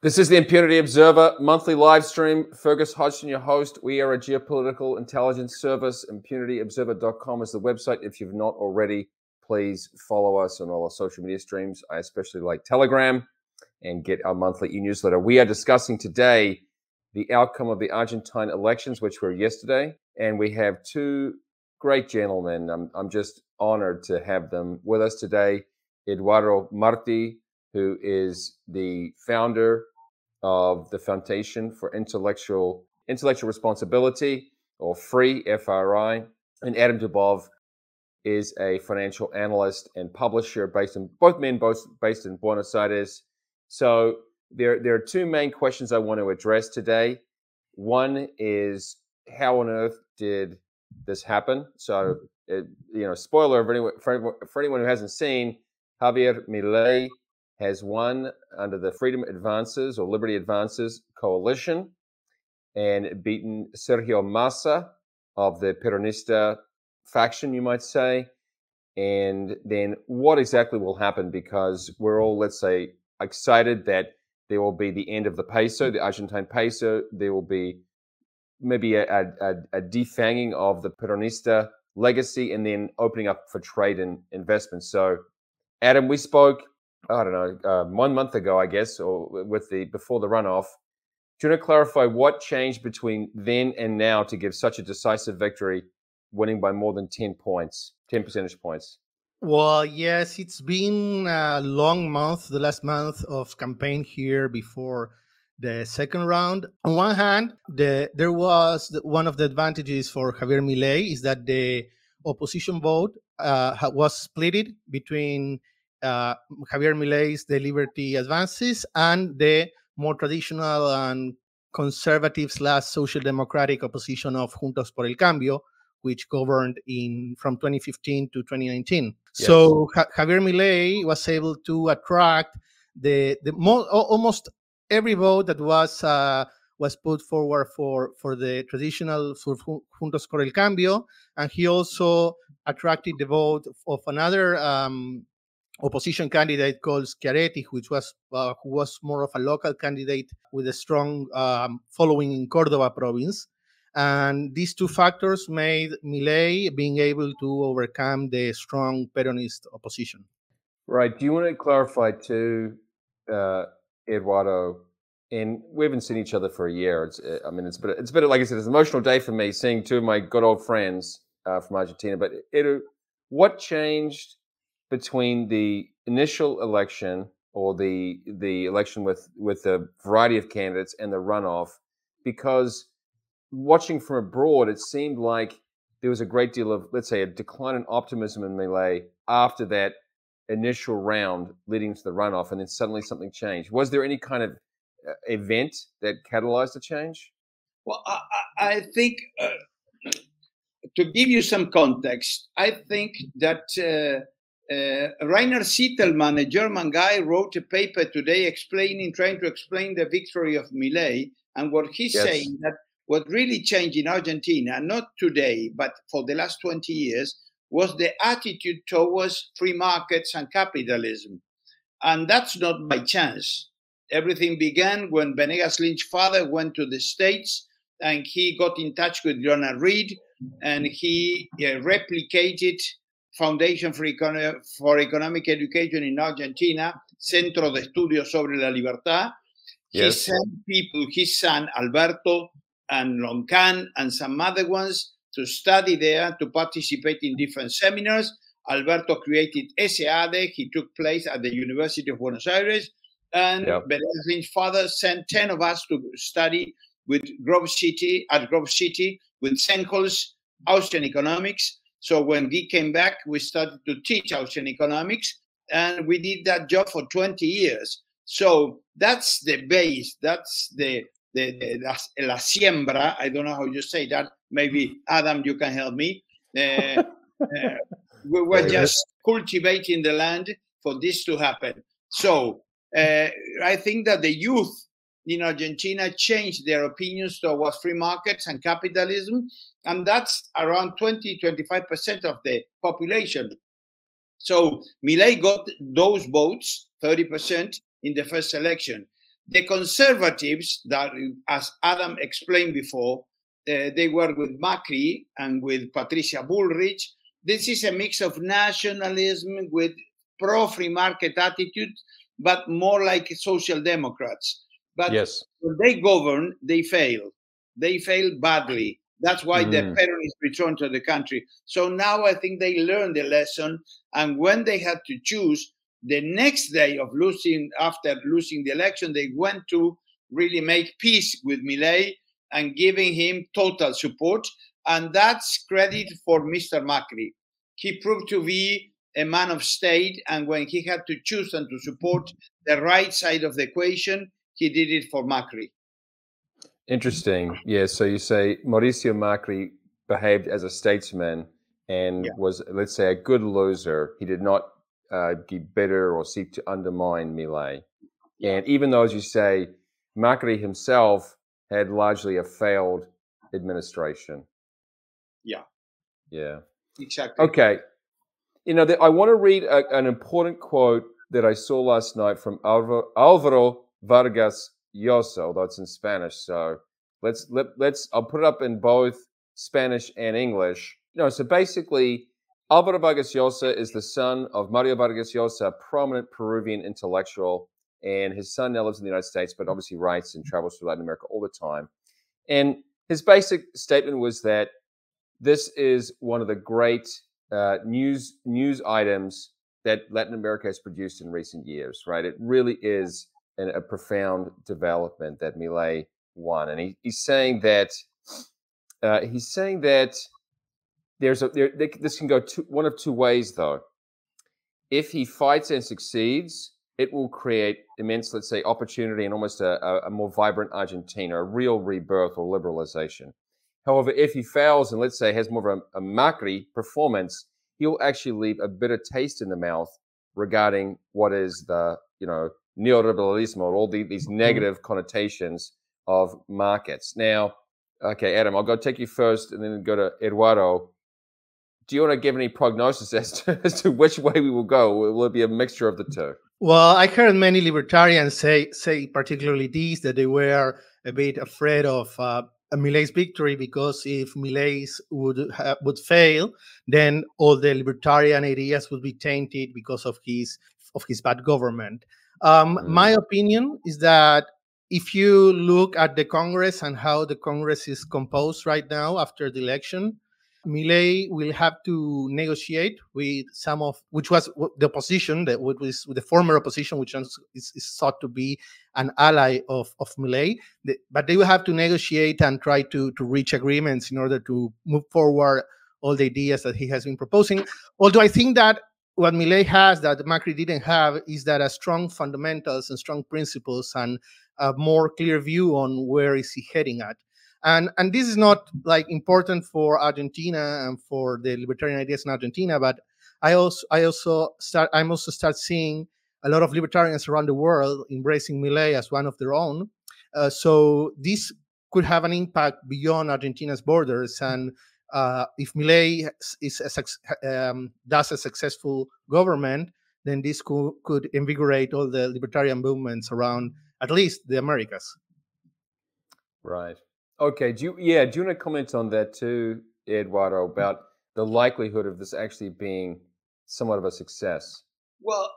This is the Impunity Observer monthly live stream. Fergus Hodgson, your host. We are a geopolitical intelligence service. ImpunityObserver.com is the website. If you've not already, please follow us on all our social media streams. I especially like Telegram, and get our monthly e-newsletter. We are discussing today the outcome of the Argentine elections, which were yesterday. And we have two great gentlemen. I'm just honored to have them with us today. Eduardo Marty, who is the founder of the Foundation for Intellectual Responsibility, or FRI, F-R-I. And Adam Dubove is a financial analyst and publisher based in Buenos Aires. So there are two main questions I want to address today. One is, how on earth did this happen? So, spoiler for anyone who hasn't seen, Javier Milei has won under the Freedom Advances or Liberty Advances Coalition and beaten Sergio Massa of the Peronista faction, you might say. And then what exactly will happen? Because we're all, let's say, excited that there will be the end of the peso, the Argentine peso. There will be maybe a defanging of the Peronista legacy and then opening up for trade and investment. So, Adam, we spoke, I don't know, 1 month ago, I guess, or before the runoff. Do you want to clarify what changed between then and now to give such a decisive victory, winning by more than 10 percentage points? Well, yes, it's been a long month, the last month of campaign here before the second round. On one hand, there was one of the advantages for Javier Milei is that the opposition vote was split between Javier Milei's the Liberty Advances and the more traditional and conservative / social democratic opposition of Juntos por el Cambio, which governed from 2015 to 2019. Yes. So Javier Milei was able to attract almost every vote that was put forward for the traditional for Juntos por el Cambio, and he also attracted the vote of another opposition candidate called Schiaretti, who was more of a local candidate with a strong following in Córdoba province. And these two factors made Milei being able to overcome the strong Peronist opposition. Right. Do you want to clarify too, Eduardo? And we haven't seen each other for a year. It's been, like I said, it's an emotional day for me seeing two of my good old friends from Argentina. But Edu, what changed between the initial election or the election with a variety of candidates and the runoff? Because watching from abroad, it seemed like there was a great deal of, let's say, a decline in optimism in Milei after that initial round leading to the runoff, and then suddenly something changed. Was there any kind of event that catalyzed the change? Well, I think, to give you some context, I think that Rainer Zitelmann, a German guy, wrote a paper today trying to explain the victory of Milei, and what he's saying that what really changed in Argentina, not today, but for the last 20 years, was the attitude towards free markets and capitalism. And that's not by chance. Everything began when Benegas Lynch's father went to the States and he got in touch with Ronald Reed, and he replicated Foundation for Economic Education in Argentina, Centro de Estudios sobre la Libertad. Yes. He sent people, his son Alberto, and Loncan and some other ones to study there, to participate in different seminars. Alberto created SEADE. He took place at the University of Buenos Aires. And Benegas Lynch's father sent 10 of us to study at Grove City with Senkholz, Austrian Economics. So when we came back, we started to teach Austrian Economics, and we did that job for 20 years. So that's the base. That's the siembra. I don't know how you say that. Maybe Adam, you can help me. We were just cultivating the land for this to happen. So I think that the youth in Argentina changed their opinions towards free markets and capitalism, and that's around 20-25% of the population. So Milei got those votes, 30% in the first election. The conservatives, that, as Adam explained before, they were with Macri and with Patricia Bullrich. This is a mix of nationalism with pro-free market attitude, but more like social democrats. But yes, when they govern, they fail. They fail badly. That's why the Peronists returned to the country. So now I think they learned the lesson. And when they had to choose, the next day of losing, after losing the election, they went to really make peace with Milei and giving him total support. And that's credit for Mr. Macri. He proved to be a man of state. And when he had to choose and to support the right side of the equation, he did it for Macri. Interesting. Yeah. So you say Mauricio Macri behaved as a statesman and was, let's say, a good loser. He did not get bitter or seek to undermine Milei. And even though, as you say, Macri himself had largely a failed administration. Yeah. Yeah. Exactly. Okay. You know, I want to read an important quote that I saw last night from Álvaro Vargas Llosa, although it's in Spanish, so let's I'll put it up in both Spanish and English. You know, so basically, Álvaro Vargas Llosa is the son of Mario Vargas Llosa, a prominent Peruvian intellectual, and his son now lives in the United States, but obviously writes and travels through Latin America all the time. And his basic statement was that this is one of the great news items that Latin America has produced in recent years, right? It really is a profound development that Milei won, and he's saying that this can go one of two ways, though. If he fights and succeeds, it will create immense, let's say, opportunity and almost a more vibrant Argentina, a real rebirth or liberalization. However, if he fails and let's say has more of a Macri performance, he'll actually leave a bitter taste in the mouth regarding what is the neoliberalism or all these negative connotations of markets. Now, okay, Adam, I'll go take you first and then go to Eduardo. Do you want to give any prognosis as to which way we will go? Will it be a mixture of the two? Well, I heard many libertarians say particularly these, that they were a bit afraid of Milei's victory, because if Milei's would fail, then all the libertarian ideas would be tainted because of his bad government. My opinion is that if you look at the Congress and how the Congress is composed right now after the election, Milei will have to negotiate with some of, which was the opposition, that was the former opposition, which is sought to be an ally of Milei. But they will have to negotiate and try to reach agreements in order to move forward all the ideas that he has been proposing. Although I think that what Milei has that Macri didn't have is that a strong fundamentals and strong principles and a more clear view on where is he heading at. And this is not like important for Argentina and for the libertarian ideas in Argentina, but I'm also seeing a lot of libertarians around the world embracing Milei as one of their own. So this could have an impact beyond Argentina's borders. And if Milei does a successful government, then this could invigorate all the libertarian movements around, at least, the Americas. Right. Okay. Do you want to comment on that too, Eduardo, about the likelihood of this actually being somewhat of a success? Well,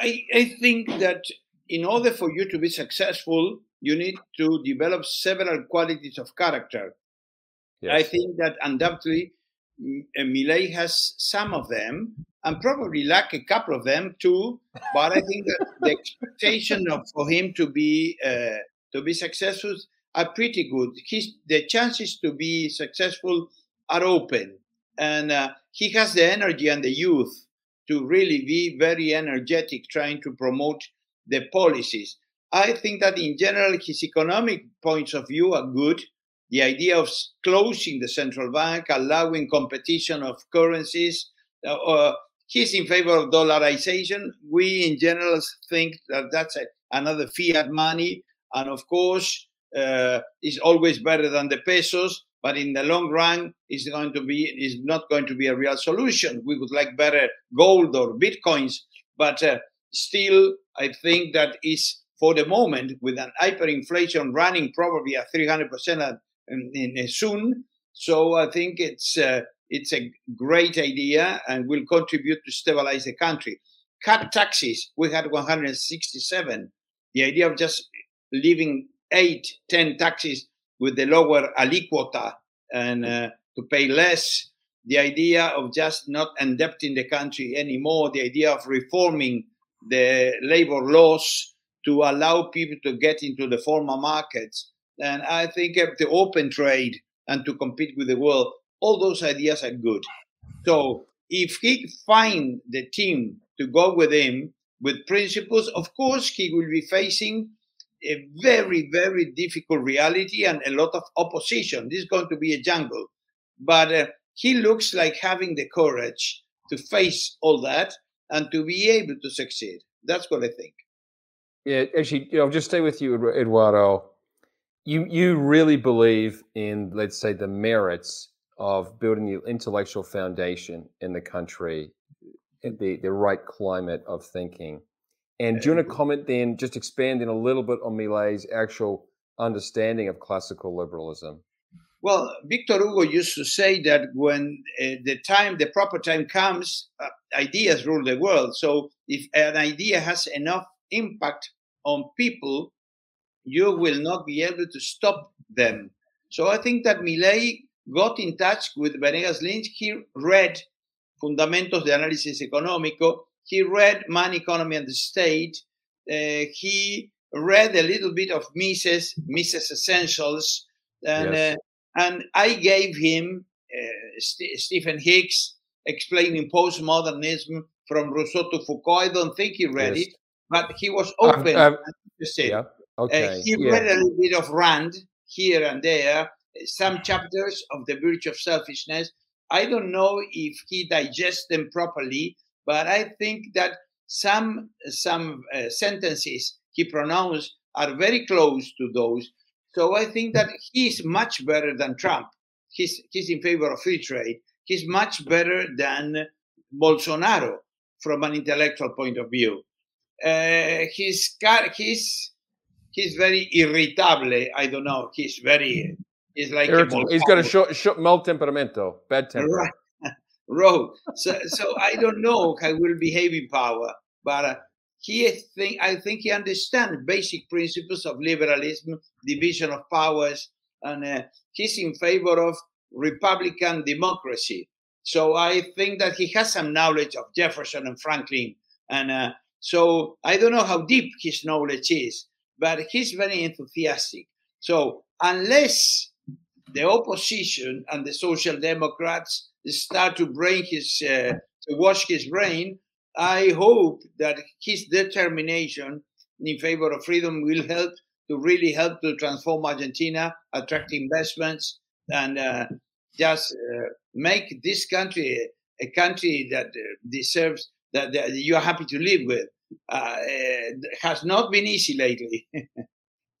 I think that in order for you to be successful, you need to develop several qualities of character. Yes. I think that undoubtedly Milei has some of them and probably lack a couple of them too. But I think that the expectation for him to be successful are pretty good. The chances to be successful are open, and he has the energy and the youth to really be very energetic trying to promote the policies. I think that in general his economic points of view are good. The idea of closing the central bank, allowing competition of currencies, he's in favor of dollarization. We in general think that that's another fiat money. And of course, it's always better than the pesos, but in the long run, it's not going to be a real solution. We would like better gold or bitcoins, but still, I think that is for the moment, with an hyperinflation running probably at 300% soon. So I think it's a great idea and will contribute to stabilize the country. Cut taxes. We had 167. The idea of just leaving 8, 10 taxes with the lower aliquota and to pay less. The idea of just not indebting the country anymore. The idea of reforming the labor laws to allow people to get into the formal markets. And I think the open trade and to compete with the world, all those ideas are good. So if he find the team to go with him with principles, of course, he will be facing a very, very difficult reality and a lot of opposition. This is going to be a jungle. But he looks like having the courage to face all that and to be able to succeed. That's what I think. Yeah, actually, I'll just stay with you, Eduardo. You really believe in, let's say, the merits of building the intellectual foundation in the country, the right climate of thinking. And do you want to comment then, just expand in a little bit on Milei's actual understanding of classical liberalism? Well, Victor Hugo used to say that when the proper time comes, ideas rule the world. So if an idea has enough impact on people, you will not be able to stop them. So I think that Milei got in touch with Benegas Lynch. He read Fundamentos de Análisis Económico. He read Man, Economy, and the State. He read a little bit of Mises Essentials. And, yes. And I gave him Stephen Hicks explaining Postmodernism from Rousseau to Foucault. I don't think he read it, but he was open and interested. Yeah. Okay. He read a little bit of Rand here and there, some chapters of The Virtue of Selfishness. I don't know if he digests them properly, but I think that some sentences he pronounced are very close to those. So I think that he's much better than Trump. He's in favor of free trade. He's much better than Bolsonaro from an intellectual point of view. He's very irritable. I don't know. He's like irritable. He's got a short mal temperamento, bad temper. Right. So I don't know how he will behave in power, but I think he understands basic principles of liberalism, division of powers, and he's in favor of republican democracy. So I think that he has some knowledge of Jefferson and Franklin, and so I don't know how deep his knowledge is. But he's very enthusiastic. So unless the opposition and the social democrats start to wash his brain, I hope that his determination in favor of freedom will really help to transform Argentina, attract investments, and just make this country a country that deserves, that you're happy to live with. Has not been easy lately.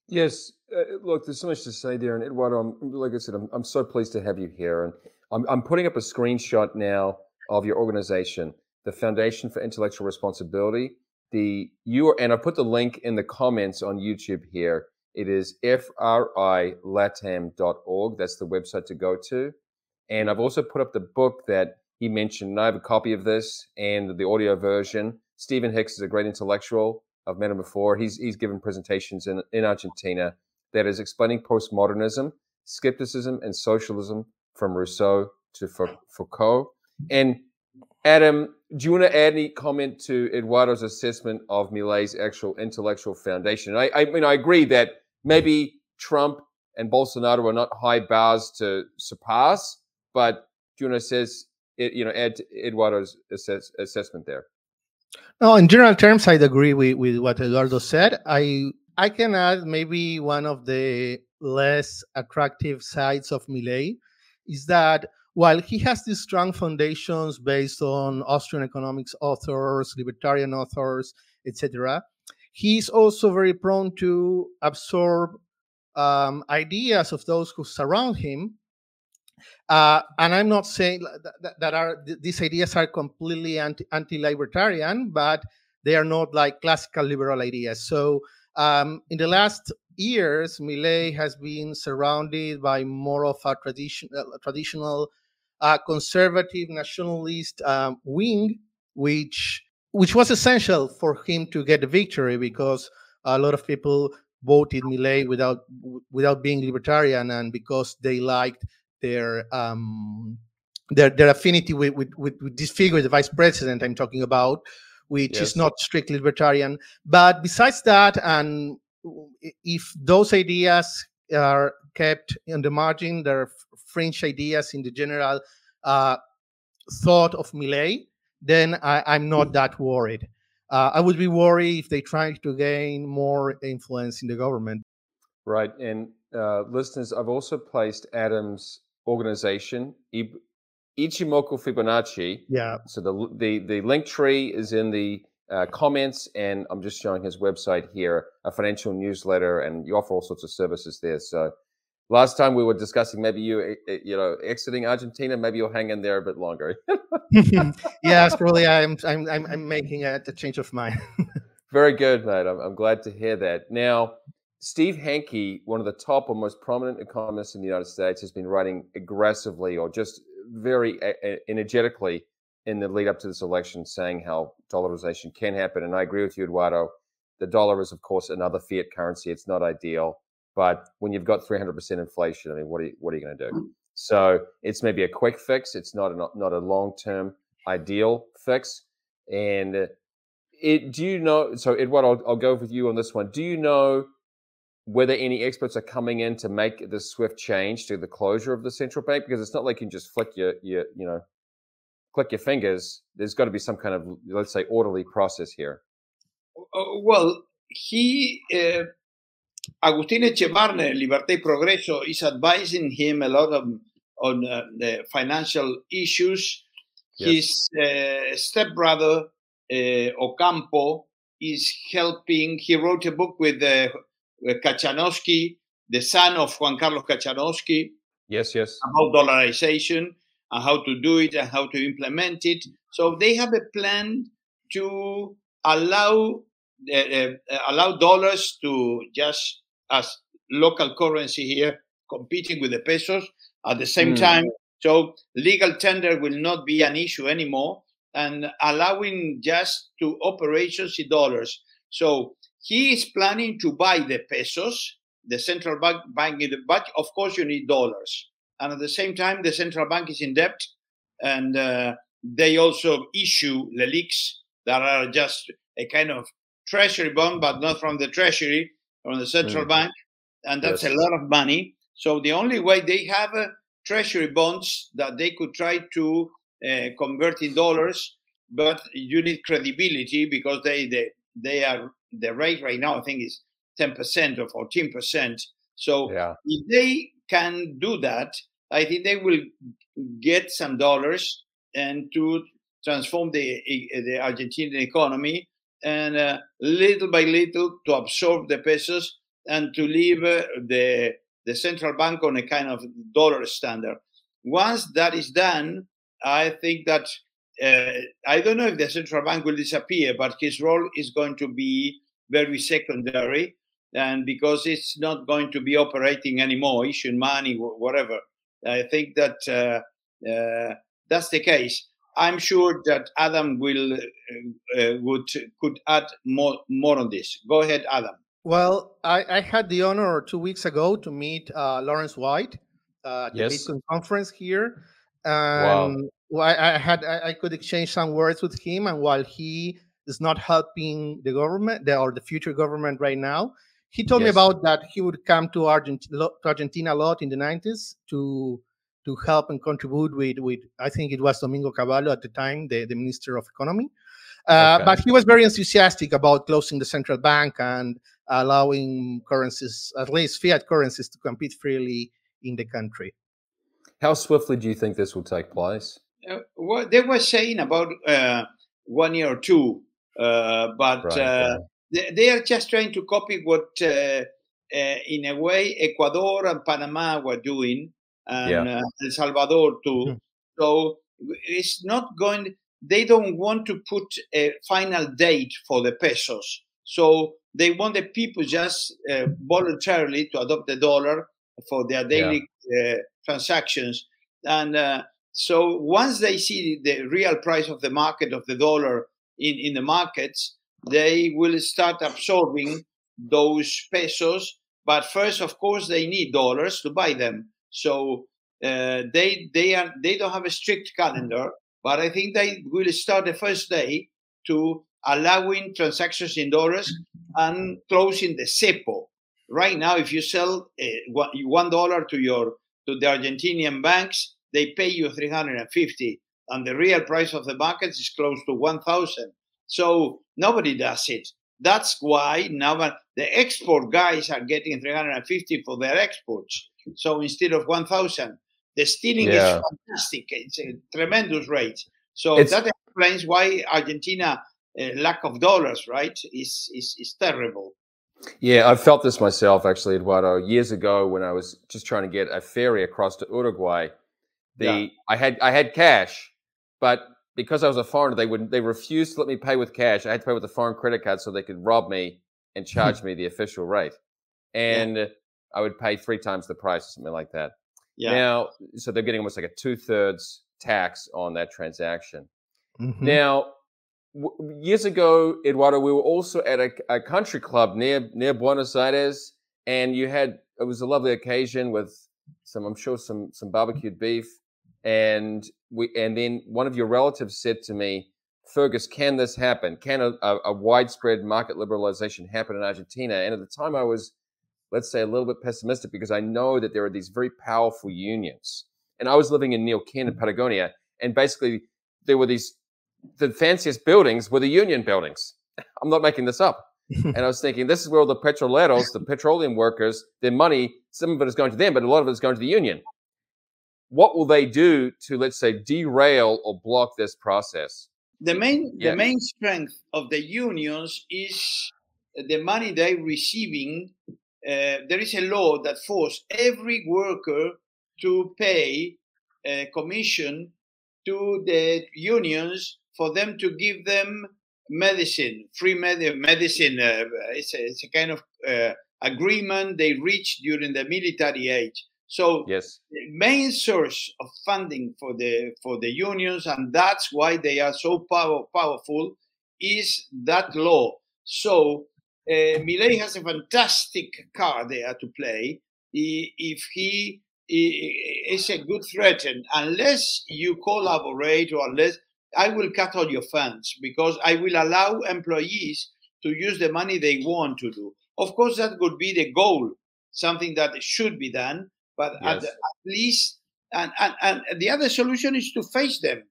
Yes, look, there's so much to say there, and Eduardo, like I said, I'm so pleased to have you here, and I'm putting up a screenshot now of your organization, the Foundation for Intellectual Responsibility. And I put the link in the comments on YouTube here. It is frilatam.org. That's the website to go to, and I've also put up the book that he mentioned, and I have a copy of this and the audio version. Stephen Hicks is a great intellectual. I've met him before. He's given presentations in Argentina that is explaining postmodernism, skepticism, and socialism from Rousseau to Foucault. And Adam, do you want to add any comment to Eduardo's assessment of Milei's actual intellectual foundation? I mean, I agree that maybe Trump and Bolsonaro are not high bars to surpass, but do you want to add to Eduardo's assessment there? No, in general terms, I'd agree with what Eduardo said. I can add maybe one of the less attractive sides of Milei is that while he has these strong foundations based on Austrian economics authors, libertarian authors, etc., he's also very prone to absorb ideas of those who surround him. And I'm not saying that these ideas are completely anti-libertarian, but they are not like classical liberal ideas. So In the last years, Milei has been surrounded by more of a traditional conservative nationalist wing, which was essential for him to get the victory, because a lot of people voted Milei without being libertarian, and because they liked their affinity with this figure, the vice president I'm talking about, which is not strictly libertarian. But besides that, and if those ideas are kept on the margin, there are fringe ideas in the general thought of Milei, then I'm not that worried. I would be worried if they tried to gain more influence in the government. Right, and listeners, I've also placed Adam's organization, Ichimoku Fibonacci. Yeah. So the link tree is in the comments, and I'm just showing his website here, a financial newsletter, and you offer all sorts of services there. So last time we were discussing maybe you exiting Argentina, maybe you'll hang in there a bit longer. Yes, probably. I'm making a change of mind. Very good, mate. I'm glad to hear that. Now, Steve Hanke, one of the top or most prominent economists in the United States, has been writing aggressively or just very energetically in the lead up to this election, saying how dollarization can happen. And I agree with you, Eduardo. The dollar is, of course, another fiat currency. It's not ideal. But when you've got 300% inflation, I mean, what are you going to do? So it's maybe a quick fix. It's not a long-term ideal fix. And do you know, so Edward, I'll go with you on this one. Do you know whether any experts are coming in to make this swift change to the closure of the central bank? Because it's not like you can just flick your fingers. There's got to be some kind of, let's say, orderly process here. Well, Agustín Echevarne, Libertad y Progreso, is advising him a lot on the financial issues. Yes. His stepbrother, Ocampo, is helping. He wrote a book with Kachanowski, the son of Juan Carlos Kachanowski. Yes, yes. About dollarization and how to do it and how to implement it. So they have a plan to allow dollars to, just as local currency here, competing with the pesos at the same time. So legal tender will not be an issue anymore, and allowing just to operations in dollars. So he is planning to buy the pesos, the central bank buying the budget. Of course, you need dollars. And at the same time, the central bank is in debt, and they also issue LELIQs that are just a kind of treasury bond, but not from the treasury, from the central bank, and that's a lot of money. So the only way they have treasury bonds that they could try to convert in dollars, but you need credibility, because they are, the rate right now I think is 10% or 14%. So if they can do that, I think they will get some dollars and to transform the Argentinian economy, and little by little to absorb the pesos and to leave the central bank on a kind of dollar standard. Once that is done, I think that, I don't know if the central bank will disappear, but his role is going to be very secondary, and because it's not going to be operating anymore, issuing money, whatever. I think that that's the case. I'm sure that Adam could add more on this. Go ahead, Adam. Well, I had the honor 2 weeks ago to meet Lawrence White at the Bitcoin conference here. I could exchange some words with him, and while he is not helping the government or the future government right now, he told me about that he would come to Argentina a lot in the 90s to help and contribute with I think it was Domingo Cavallo at the time, the Minister of Economy. But he was very enthusiastic about closing the central bank and allowing currencies, at least fiat currencies, to compete freely in the country. How swiftly do you think this will take place? Well, they were saying about 1 year or two, they are just trying to copy what, in a way, Ecuador and Panama were doing. And El Salvador too. So it's not going, they don't want to put a final date for the pesos. So They want the people just voluntarily to adopt the dollar for their daily transactions. And so once they see the real price of the market of the dollar in the markets, they will start absorbing those pesos. But first, of course, they need dollars to buy them. So they don't have a strict calendar, but I think they will start the first day to allowing transactions in dollars and closing the cepo. Right now, if you sell $1 to the Argentinian banks, they pay you 350, and the real price of the markets is close to 1,000. So nobody does it. That's why now the export guys are getting 350 for their exports. So instead of 1,000, the stealing is fantastic. It's a tremendous rate. So that explains why Argentina lack of dollars, right, is terrible. Yeah, I've felt this myself, actually, Eduardo. Years ago, when I was just trying to get a ferry across to Uruguay, I had cash, but because I was a foreigner, they refused to let me pay with cash. I had to pay with a foreign credit card so they could rob me and charge me the official rate. And I would pay 3 times the price or something like that. Yeah. Now, so they're getting almost like a 2/3 tax on that transaction. Mm-hmm. Now, years ago, Eduardo, we were also at a country club near Buenos Aires, and it was a lovely occasion with some barbecued beef, and then one of your relatives said to me, Fergus, can this happen? Can a widespread market liberalization happen in Argentina? And at the time I was, let's say, a little bit pessimistic because I know that there are these very powerful unions. And I was living in Neuquén in Patagonia, and basically there were the fanciest buildings were the union buildings. I'm not making this up. And I was thinking, this is where all the petroleros, the petroleum workers, their money, some of it is going to them, but a lot of it is going to the union. What will they do to, let's say, derail or block this process? The main strength of the unions is the money they're receiving. There is a law that forces every worker to pay a commission to the unions for them to give them medicine, free medicine. It's a kind of agreement they reached during the military age. So the main source of funding for the unions, and that's why they are so powerful, is that law. So Milei has a fantastic card there to play. If he is a good threat, and unless you collaborate or unless I will cut all your funds, because I will allow employees to use the money they want to do. Of course, that would be the goal, something that should be done, but at least, and the other solution is to face them.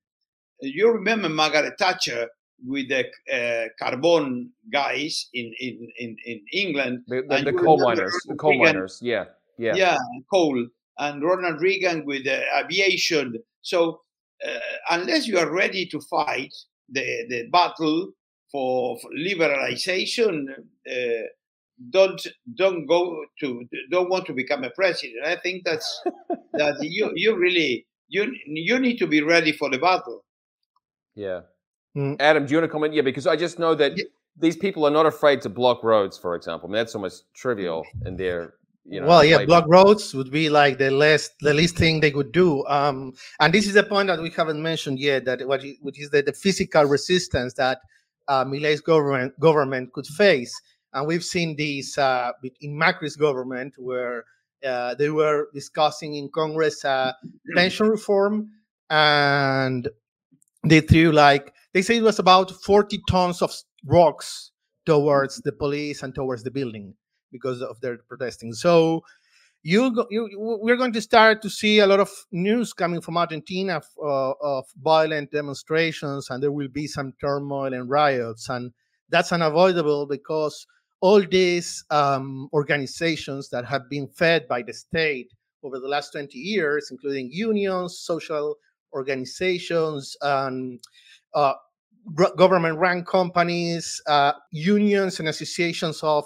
You remember Margaret Thatcher with the carbon guys in England. The coal miners, Reagan, coal, and Ronald Reagan with aviation. So unless you are ready to fight the battle for liberalization, don't want to become a president. I think that's that you really need to be ready for the battle. Yeah, Adam, do you want to comment? Yeah, because I just know that these people are not afraid to block roads, for example. I mean, that's almost trivial in their. You know, well, yeah, block roads would be like the least thing they could do. And this is a point that we haven't mentioned yet, that which is the physical resistance that Milei's government could face. And we've seen this in Macri's government, where they were discussing in Congress pension reform, and they threw they say it was about 40 tons of rocks towards the police and towards the building, because of their protesting. So we're going to start to see a lot of news coming from Argentina of violent demonstrations, and there will be some turmoil and riots. And that's unavoidable because all these organizations that have been fed by the state over the last 20 years, including unions, social organizations, government-run companies, unions and associations of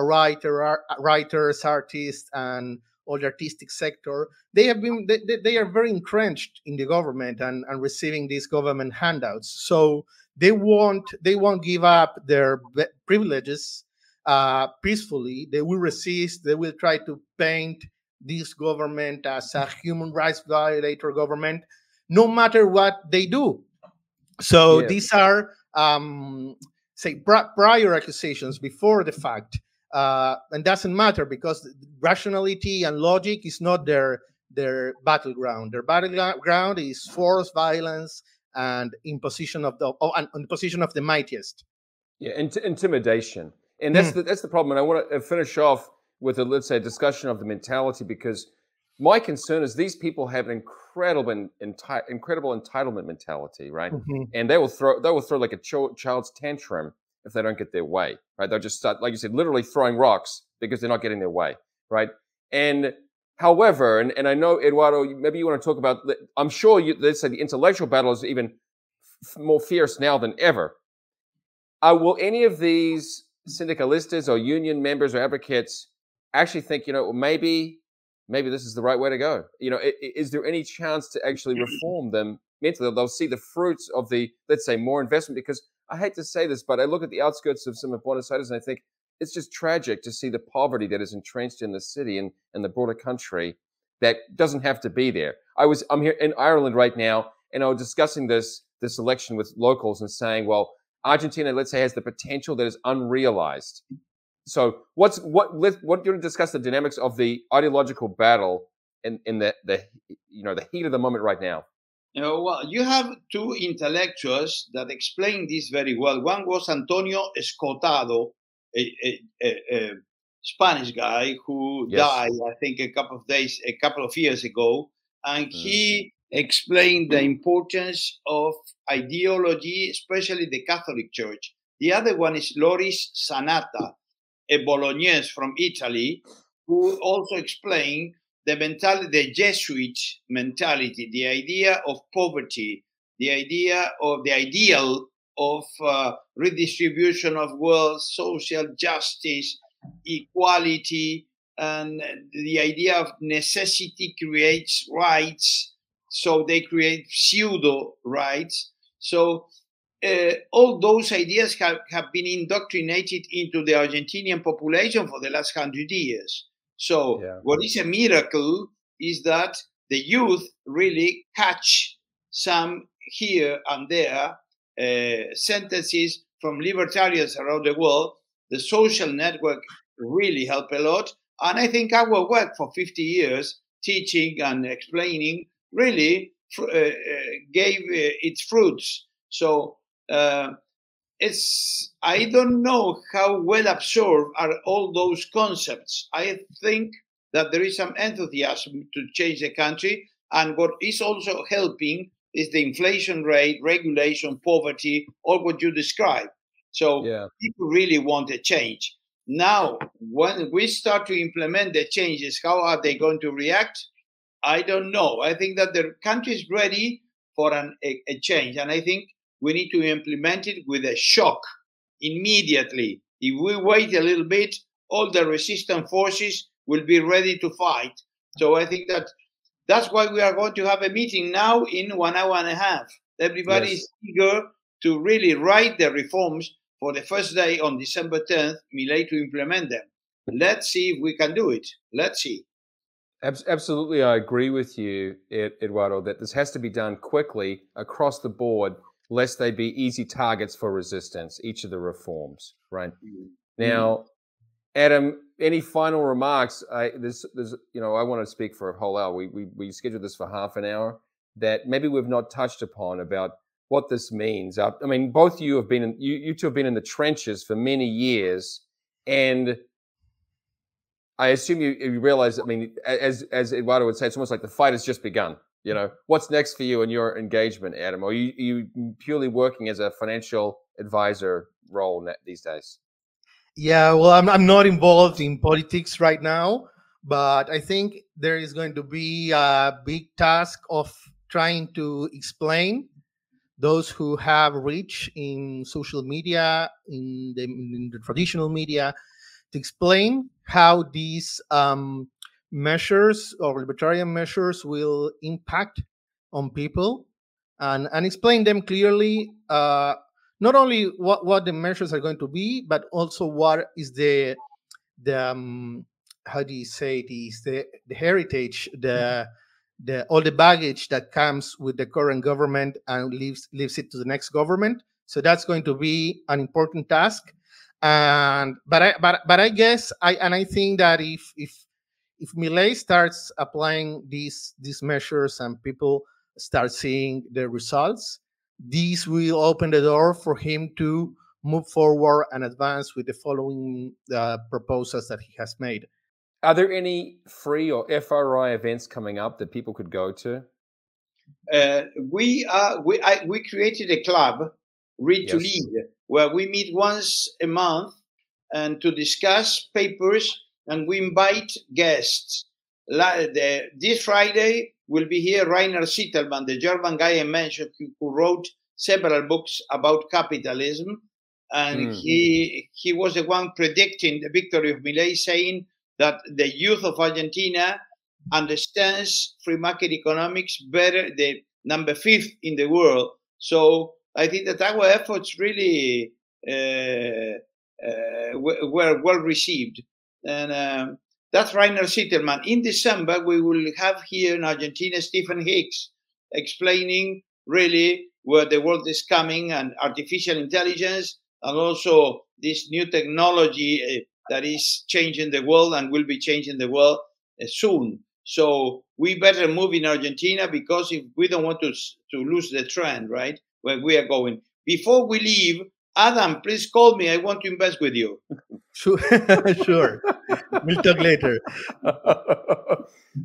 writers, artists, and all the artistic sector, they are very entrenched in the government and receiving these government handouts. So they won't give up their privileges peacefully. They will resist. They will try to paint this government as a human rights violator government, no matter what they do. So these are, prior accusations before the fact. And doesn't matter, because rationality and logic is not their battleground. Their battleground is force, violence, and imposition of the mightiest. Yeah, intimidation, and that's the problem. And I want to finish off with a, let's say, a discussion of the mentality, because my concern is these people have an incredible entitlement mentality, right? And they will throw like a child's tantrum if they don't get their way, right? They'll just start, like you said, literally throwing rocks because they're not getting their way, right? And however, and I know, Eduardo, maybe you want to talk about, I'm sure you, let's say the intellectual battle is even more fierce now than ever. Will any of these syndicalistas or union members or advocates actually think, you know, maybe this is the right way to go? You know, is there any chance to actually reform them mentally? They'll see the fruits of the, let's say, more investment, because I hate to say this, but I look at the outskirts of some of Buenos Aires and I think it's just tragic to see the poverty that is entrenched in the city and the broader country that doesn't have to be there. I'm here in Ireland right now, and I was discussing this election with locals and saying, well, Argentina, let's say, has the potential that is unrealized. So what you're going to discuss the dynamics of the ideological battle in the you know, the heat of the moment right now. You know, well, you have two intellectuals that explained this very well. One was Antonio Escotado, a Spanish guy who died, I think, a couple of years ago, and he explained the importance of ideology, especially the Catholic Church. The other one is Loris Sanata, a Bolognese from Italy, who also explained the Jesuit mentality, the idea of poverty, the idea of the ideal of redistribution of wealth, social justice, equality, and the idea of necessity creates rights. So they create pseudo rights. So all those ideas have been indoctrinated into the Argentinian population for the last 100 years. So what is a miracle is that the youth really catch some here and there sentences from libertarians around the world. The social network really helped a lot. And I think our work for 50 years, teaching and explaining, really gave its fruits. So I don't know how well absorbed are all those concepts. I think that there is some enthusiasm to change the country. And what is also helping is the inflation rate, regulation, poverty, all what you describe. So people really want a change. Now, when we start to implement the changes, how are they going to react? I don't know. I think that the country is ready for a change. And I think we need to implement it with a shock immediately. If we wait a little bit, all the resistant forces will be ready to fight. So I think that's why we are going to have a meeting now in 1.5 hours. Everybody is eager to really write the reforms for the first day on December 10th, Milei to implement them. Let's see if we can do it. Let's see. Absolutely, I agree with you, Eduardo, that this has to be done quickly across the board, lest they be easy targets for resistance, each of the reforms, right? Now, Adam, any final remarks? You know, I want to speak for a whole hour. We scheduled this for half an hour, that maybe we've not touched upon about what this means. I mean, both you have been, you two have been in the trenches for many years, and I assume you realize, I mean, as Eduardo would say, it's almost like the fight has just begun. You know, what's next for you in your engagement, Adam? Or are you purely working as a financial advisor role these days? Yeah, well, I'm not involved in politics right now, but I think there is going to be a big task of trying to explain those who have reach in social media, in the traditional media, to explain how these measures or libertarian measures will impact on people, and explain them clearly, not only what the measures are going to be, but also what is the heritage, all the baggage that comes with the current government and leaves it to the next government. So that's going to be an important task. And I think that if Milei starts applying these measures and people start seeing the results, this will open the door for him to move forward and advance with the following proposals that he has made. Are there any free or FRI events coming up that people could go to? We created a club, Read to Lead, where we meet once a month and to discuss papers, and we invite guests. This Friday will be here Rainer Zitelmann, the German guy I mentioned, who wrote several books about capitalism, and he was the one predicting the victory of Milei, saying that the youth of Argentina understands free market economics better, the number 5 in the world. So I think that our efforts really were well received. And that's Rainer Zitelmann. In December, we will have here in Argentina Stephen Hicks explaining really where the world is coming, and artificial intelligence, and also this new technology that is changing the world and will be changing the world soon. So we better move in Argentina, because if we don't want to lose the trend, right, where we are going. Before we leave, Adam, please call me. I want to invest with you. Sure. Sure. We'll talk later.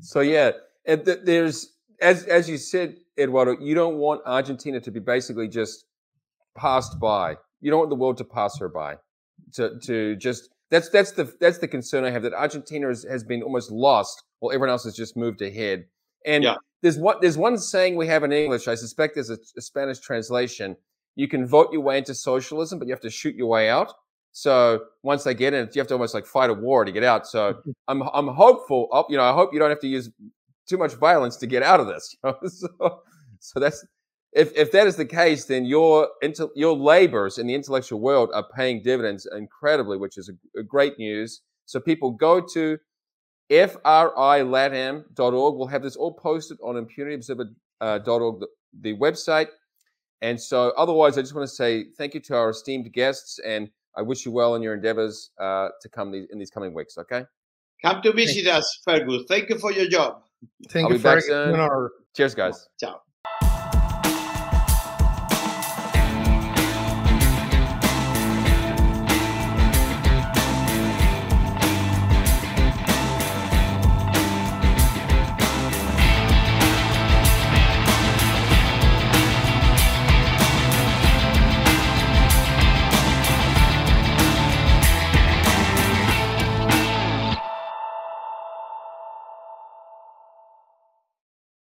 So, yeah, there's, as you said, Eduardo, you don't want Argentina to be basically just passed by. You don't want the world to pass her by. To just that's the concern I have, that Argentina has been almost lost while everyone else has just moved ahead. And there's one saying we have in English. I suspect there's a Spanish translation. You can vote your way into socialism, but you have to shoot your way out. So once they get in, you have to almost like fight a war to get out. So I'm hopeful. You know, I hope you don't have to use too much violence to get out of this. So that's if that is the case, then your labors in the intellectual world are paying dividends incredibly, which is a great news. So people go to frilatam.org. We'll have this all posted on impunityobserver.org, the website. And so otherwise, I just want to say thank you to our esteemed guests, and I wish you well in your endeavors to come in these coming weeks, okay? Come to visit us, Fergus. Thank you for your job. Thank you, Fergus. Cheers, guys. Ciao.